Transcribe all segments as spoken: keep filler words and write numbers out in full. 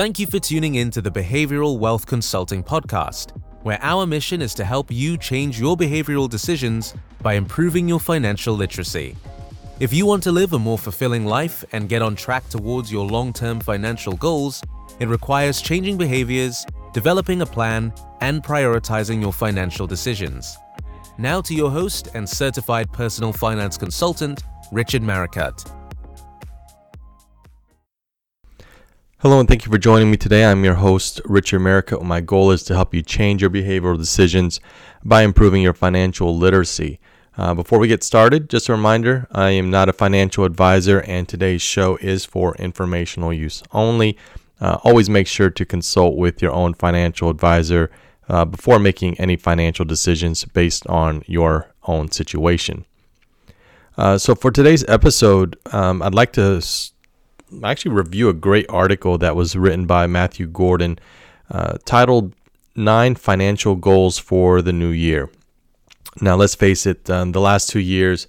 Thank you for tuning in to the Behavioral Wealth Consulting Podcast, where our mission is to help you change your behavioral decisions by improving your financial literacy. If you want to live a more fulfilling life and get on track towards your long-term financial goals, it requires changing behaviors, developing a plan, and prioritizing your financial decisions. Now to your host and certified personal finance consultant, Richard Maricutt. Hello and thank you for joining me today. I'm your host, Richard Maricutt. My goal is to help you change your behavioral decisions by improving your financial literacy. Uh, before we get started, just a reminder, I am not a financial advisor and today's show is for informational use only. Uh, always make sure to consult with your own financial advisor uh, before making any financial decisions based on your own situation. Uh, so for today's episode, um, I'd like to st- actually review a great article that was written by Matthew Gordon uh, titled Nine Financial Goals for the New Year. Now, let's face it, um, the last two years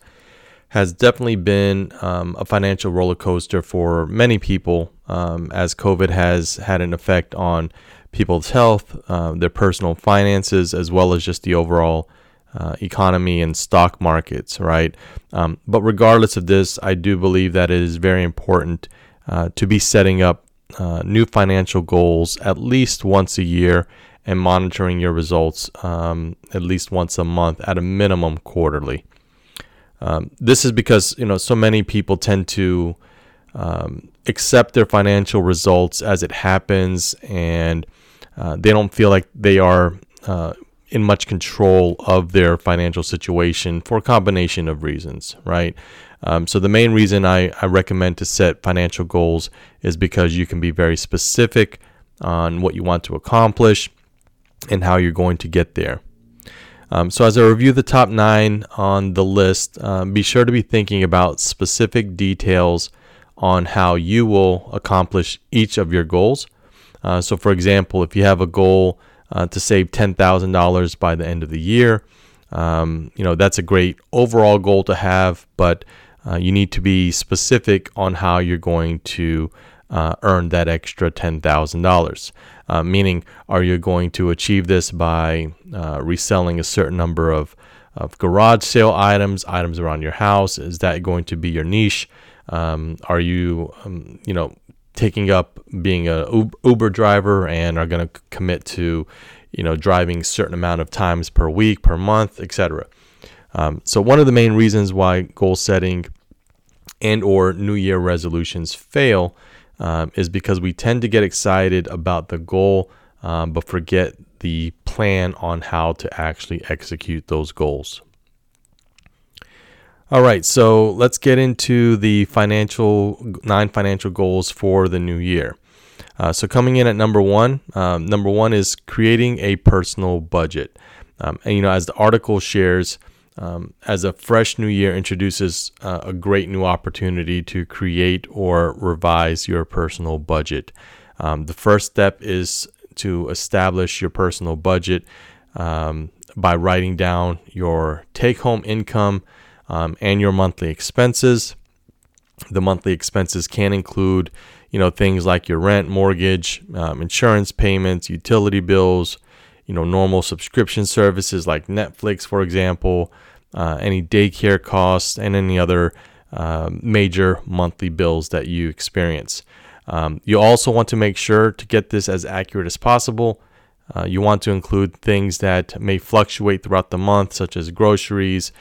has definitely been um, a financial roller coaster for many people um, as COVID has had an effect on people's health, uh, their personal finances, as well as just the overall Uh, economy and stock markets, right? Um, but regardless of this, I do believe that it is very important uh, to be setting up uh, new financial goals at least once a year and monitoring your results um, at least once a month, at a minimum quarterly. Um, this is because, you know, so many people tend to um, accept their financial results as it happens, and uh, they don't feel like they are uh, in much control of their financial situation for a combination of reasons, right? Um, so the main reason I, I recommend to set financial goals is because you can be very specific on what you want to accomplish and how you're going to get there. Um, so as I review the top nine on the list, um, be sure to be thinking about specific details on how you will accomplish each of your goals. Uh, so for example, if you have a goal Uh, to save ten thousand dollars by the end of the year. Um, you know, that's a great overall goal to have, but uh, you need to be specific on how you're going to uh, earn that extra ten thousand dollars. Uh, meaning, are you going to achieve this by uh, reselling a certain number of, of garage sale items, items around your house? Is that going to be your niche? Um, are you, um, you know, taking up being a Uber driver and are going to commit to, you know, driving certain amount of times per week, per month, et cetera. Um, so one of the main reasons why goal setting and or New Year resolutions fail um, is because we tend to get excited about the goal, um, but forget the plan on how to actually execute those goals. All right, so let's get into the financial nine financial goals for the new year. Uh, so coming in at number one, um, number one is creating a personal budget. Um, and you know, as the article shares, um, as a fresh new year introduces uh, a great new opportunity to create or revise your personal budget. Um, the first step is to establish your personal budget um, by writing down your take-home income, Um, and your monthly expenses. The monthly expenses can include, you know, things like your rent, mortgage, um, insurance payments, utility bills, you know, normal subscription services like Netflix, for example, uh, any daycare costs, and any other uh, major monthly bills that you experience. Um, you also want to make sure to get this as accurate as possible. Uh, you want to include things that may fluctuate throughout the month, such as groceries,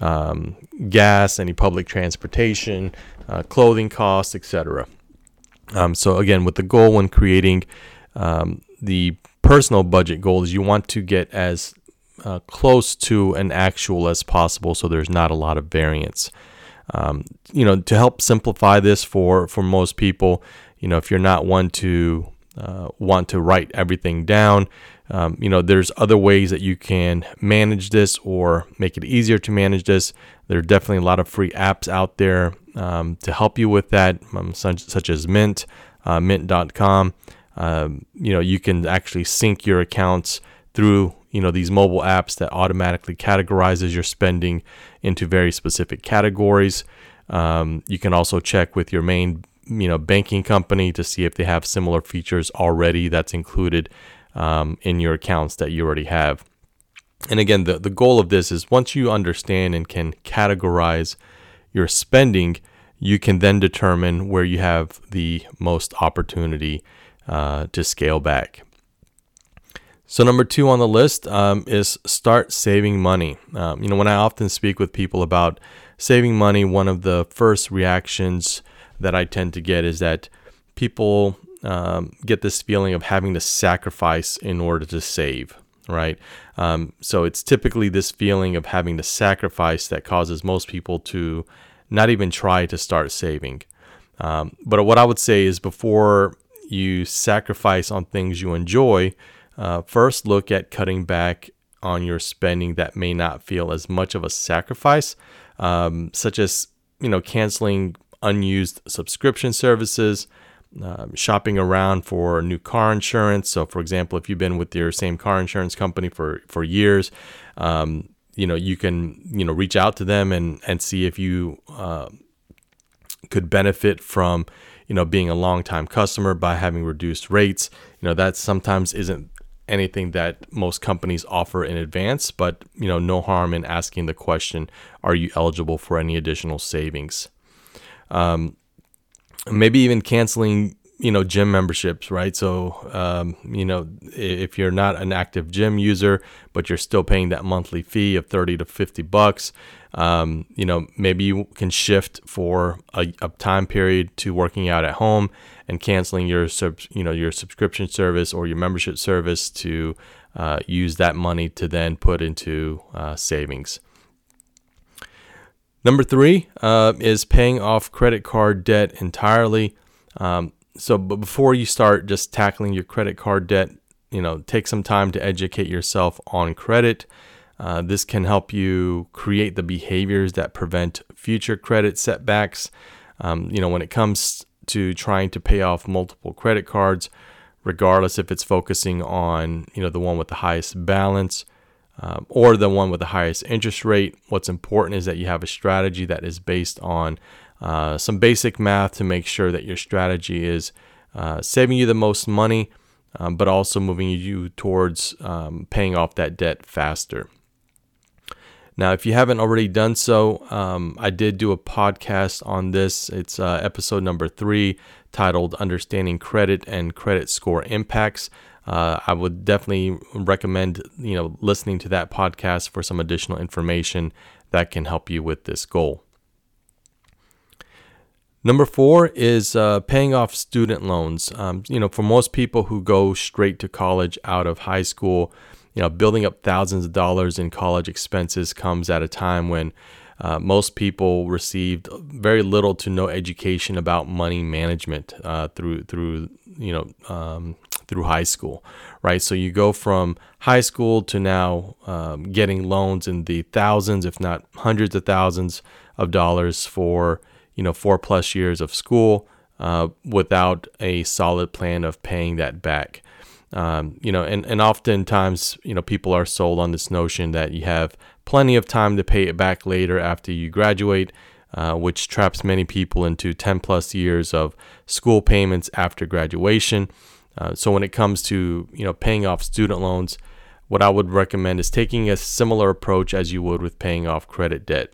Um, gas, any public transportation, uh, clothing costs, et cetera. Um, so again, with the goal when creating um, the personal budget goals, you want to get as uh, close to an actual as possible, so there's not a lot of variance. Um, you know, to help simplify this for for most people, you know, if you're not one to uh, want to write everything down, Um, you know, there's other ways that you can manage this or make it easier to manage this. There are definitely a lot of free apps out there um, to help you with that, um, such, such as Mint, uh, Mint dot com. Um, you know, you can actually sync your accounts through, you know, these mobile apps that automatically categorizes your spending into very specific categories. Um, you can also check with your main you know, banking company to see if they have similar features already that's included um, in your accounts that you already have. And again, the, the goal of this is once you understand and can categorize your spending, you can then determine where you have the most opportunity uh, to scale back. So number two on the list um, is start saving money. Um, you know, when I often speak with people about saving money, one of the first reactions that I tend to get is that people um, get this feeling of having to sacrifice in order to save, right? Um, so it's typically this feeling of having to sacrifice that causes most people to not even try to start saving. Um, but what I would say is before you sacrifice on things you enjoy, Uh, first, look at cutting back on your spending that may not feel as much of a sacrifice, um, such as, you know, canceling unused subscription services, uh, shopping around for new car insurance. So, for example, if you've been with your same car insurance company for for years, um, you know, you can you know reach out to them and and see if you uh, could benefit from you know being a longtime customer by having reduced rates. You know, that sometimes isn't anything that most companies offer in advance, but you know, no harm in asking the question, are you eligible for any additional savings? Um, maybe even canceling, you know, gym memberships, right? So, um, you know, if you're not an active gym user, but you're still paying that monthly fee of thirty to fifty bucks, um, you know, maybe you can shift for a, a time period to working out at home and canceling your, sub, you know, your subscription service or your membership service to uh, use that money to then put into uh, savings. Number three uh, is paying off credit card debt entirely. Um, So, but before you start just tackling your credit card debt, you know, take some time to educate yourself on credit. Uh, this can help you create the behaviors that prevent future credit setbacks. Um, you know, when it comes to trying to pay off multiple credit cards, regardless if it's focusing on, you know, the one with the highest balance um, or the one with the highest interest rate, what's important is that you have a strategy that is based on Uh, some basic math to make sure that your strategy is uh, saving you the most money, um, but also moving you towards um, paying off that debt faster. Now, if you haven't already done so, um, I did do a podcast on this. It's uh, episode number three, titled Understanding Credit and Credit Score Impacts. Uh, I would definitely recommend, you know, listening to that podcast for some additional information that can help you with this goal. Number four is uh, paying off student loans. Um, you know, for most people who go straight to college out of high school, you know, building up thousands of dollars in college expenses comes at a time when uh, most people received very little to no education about money management uh, through through you know um, through high school, right? So you go from high school to now um, getting loans in the thousands, if not hundreds of thousands of dollars for you know, four plus years of school uh, without a solid plan of paying that back. Um, you know, and, and oftentimes, you know, people are sold on this notion that you have plenty of time to pay it back later after you graduate, uh, which traps many people into ten plus years of school payments after graduation. Uh, so when it comes to, you know, paying off student loans, what I would recommend is taking a similar approach as you would with paying off credit debt.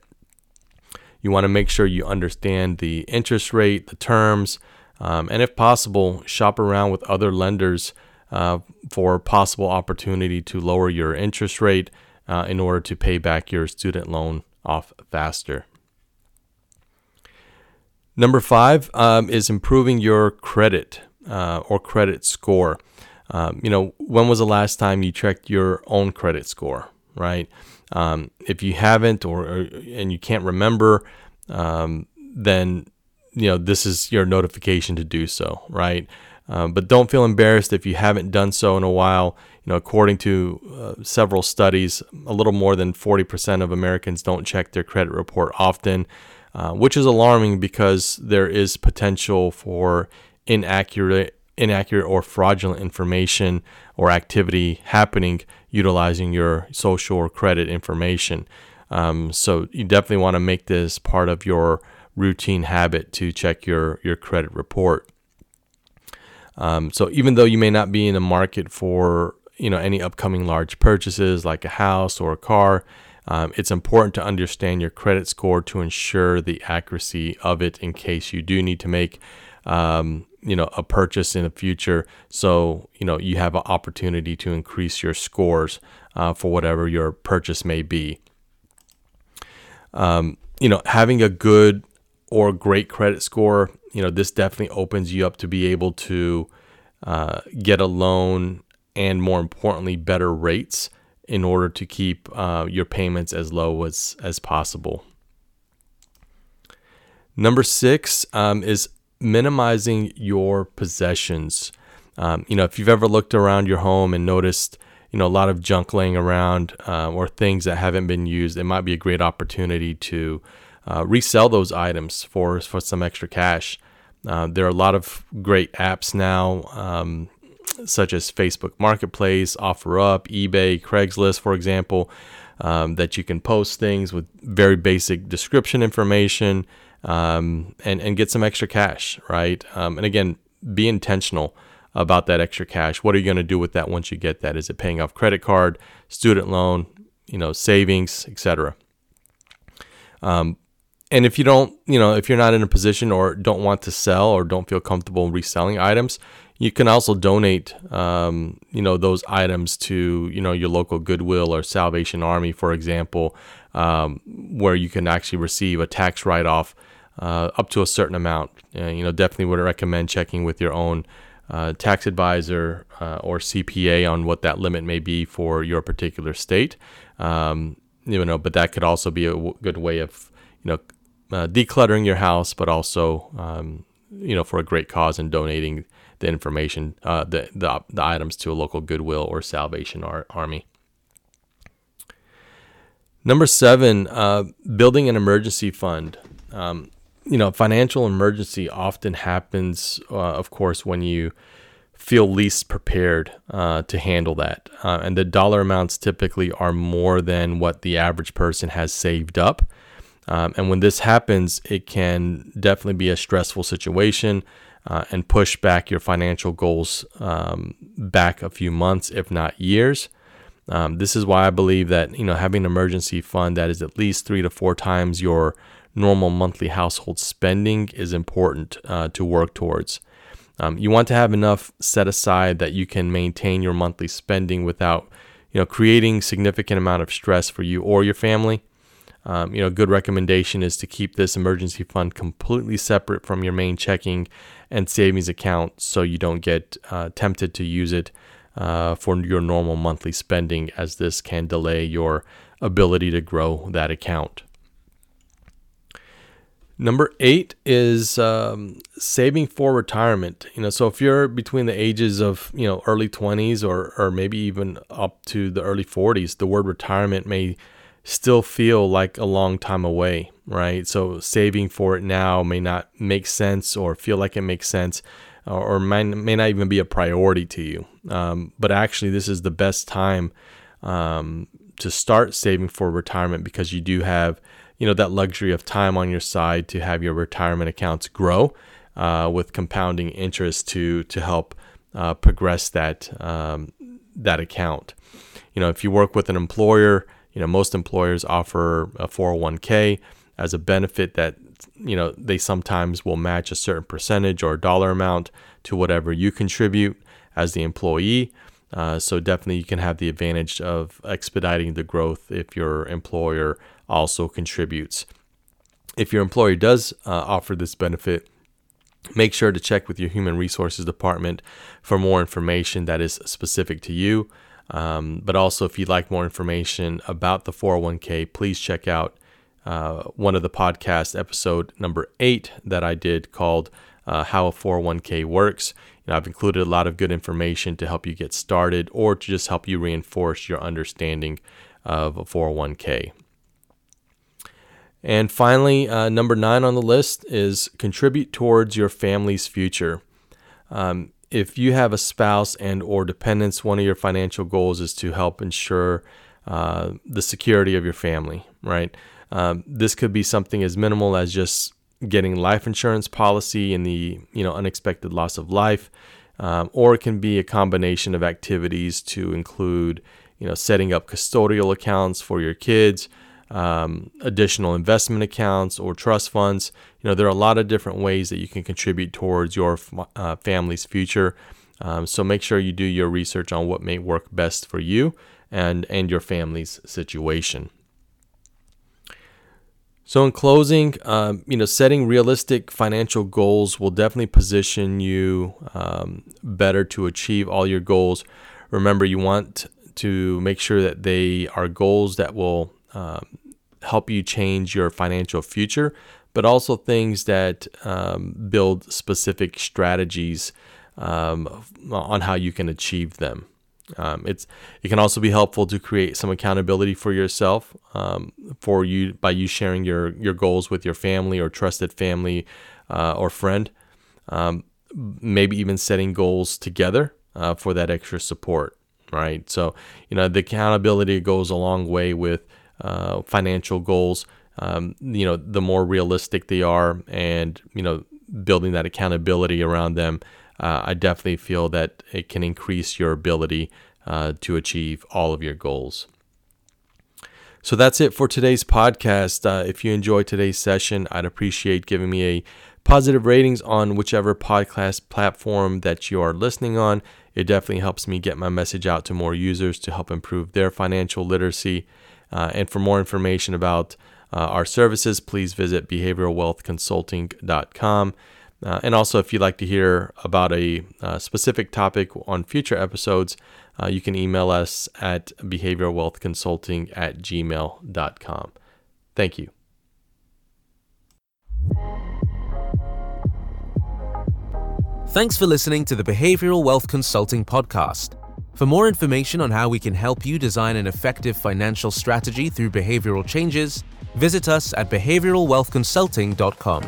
You want to make sure you understand the interest rate, the terms, um, and if possible, shop around with other lenders uh, for possible opportunity to lower your interest rate uh, in order to pay back your student loan off faster. Number five um, is improving your credit uh, or credit score. Um, you know, when was the last time you checked your own credit score, right? Um, if you haven't, or, or and you can't remember, um, then you know this is your notification to do so, right? Um, but don't feel embarrassed if you haven't done so in a while. You know, according to uh, several studies, a little more than forty percent of Americans don't check their credit report often, uh, which is alarming because there is potential for inaccurate, inaccurate or fraudulent information or activity happening utilizing your social or credit information. Um, so you definitely want to make this part of your routine habit to check your, your credit report. Um, so even though you may not be in the market for, you know, any upcoming large purchases like a house or a car, um, it's important to understand your credit score to ensure the accuracy of it in case you do need to make, um, you know, a purchase in the future. So, you know, you have an opportunity to increase your scores uh, for whatever your purchase may be. Um, you know, having a good or great credit score, you know, this definitely opens you up to be able to uh, get a loan and, more importantly, better rates in order to keep uh, your payments as low as, as possible. Number six um, is minimizing your possessions. Um, you know, if you've ever looked around your home and noticed, you know, a lot of junk laying around uh, or things that haven't been used, it might be a great opportunity to uh, resell those items for, for some extra cash. Uh, there are a lot of great apps now, um, such as Facebook Marketplace, OfferUp, eBay, Craigslist, for example, um, that you can post things with very basic description information um, and, and get some extra cash, right? Um, and again, be intentional about that extra cash. What are you going to do with that once you get that? Is it paying off credit card, student loan, you know, savings, et cetera? Um, and if you don't, you know, if you're not in a position or don't want to sell or don't feel comfortable reselling items, you can also donate, um, you know, those items to, you know, your local Goodwill or Salvation Army, for example, um, where you can actually receive a tax write-off uh, up to a certain amount. Uh, you know, definitely would recommend checking with your own uh, tax advisor uh, or C P A on what that limit may be for your particular state. Um, you know, but that could also be a w- good way of, you know, uh, decluttering your house, but also, um, you know, for a great cause and donating the information, uh, the, the the items to a local Goodwill or Salvation Army. Number seven, uh, building an emergency fund. Um, you know, financial emergency often happens, uh, of course, when you feel least prepared uh, to handle that. Uh, and the dollar amounts typically are more than what the average person has saved up. Um, and when this happens, it can definitely be a stressful situation. Uh, and push back your financial goals um, back a few months, if not years. Um, this is why I believe that, you know, having an emergency fund that is at least three to four times your normal monthly household spending is important uh, to work towards. Um, you want to have enough set aside that you can maintain your monthly spending without, you know, creating significant amount of stress for you or your family. Um, you know, a good recommendation is to keep this emergency fund completely separate from your main checking and savings account so you don't get uh, tempted to use it uh, for your normal monthly spending, as this can delay your ability to grow that account. Number eight is um, saving for retirement. You know, so if you're between the ages of, you know, early twenties or, or maybe even up to the early forties, the word retirement may still feel like a long time away, right? So saving for it now may not make sense or feel like it makes sense or may, may not even be a priority to you. Um, but actually, this is the best time um, to start saving for retirement, because you do have, you know, that luxury of time on your side to have your retirement accounts grow uh, with compounding interest to to help uh, progress that um, that account. You know, if you work with an employer, you know, most employers offer a four oh one k as a benefit that, you know, they sometimes will match a certain percentage or dollar amount to whatever you contribute as the employee. Uh, so definitely you can have the advantage of expediting the growth if your employer also contributes. If your employer does uh, offer this benefit, make sure to check with your human resources department for more information that is specific to you. Um, but also, if you'd like more information about the four oh one k, please check out uh, one of the podcast episode number eight that I did called uh, How a four oh one k Works. You know, I've included a lot of good information to help you get started or to just help you reinforce your understanding of a four oh one k. And finally, uh, number nine on the list is contribute towards your family's future. Um, If you have a spouse and or dependents, one of your financial goals is to help ensure uh, the security of your family, right? Um, this could be something as minimal as just, getting life insurance policy in the, you know, unexpected loss of life, um, or it can be a combination of activities to include, you know, setting up custodial accounts for your kids, um, additional investment accounts or trust funds. You know, there are a lot of different ways that you can contribute towards your uh, family's future. Um, so make sure you do your research on what may work best for you and, and your family's situation. So in closing, um, you know, setting realistic financial goals will definitely position you um, better to achieve all your goals. Remember, you want to make sure that they are goals that will um, help you change your financial future, but also things that um, build specific strategies um, on how you can achieve them. Um, it's it can also be helpful to create some accountability for yourself, um, for you by you sharing your your goals with your family or trusted family uh, or friend. Um, maybe even setting goals together uh, for that extra support, right? So you know the accountability goes a long way with uh, financial goals. Um, you know the more realistic they are, and you know building that accountability around them. Uh, I definitely feel that it can increase your ability uh, to achieve all of your goals. So that's it for today's podcast. Uh, if you enjoyed today's session, I'd appreciate giving me a positive ratings on whichever podcast platform that you are listening on. It definitely helps me get my message out to more users to help improve their financial literacy. Uh, and for more information about uh, our services, please visit behavioral wealth consulting dot com. Uh, and also, if you'd like to hear about a uh, specific topic on future episodes, uh, you can email us at behavioral wealth consulting at gmail dot com. Thank you. Thanks for listening to the Behavioral Wealth Consulting Podcast. For more information on how we can help you design an effective financial strategy through behavioral changes, visit us at behavioral wealth consulting dot com.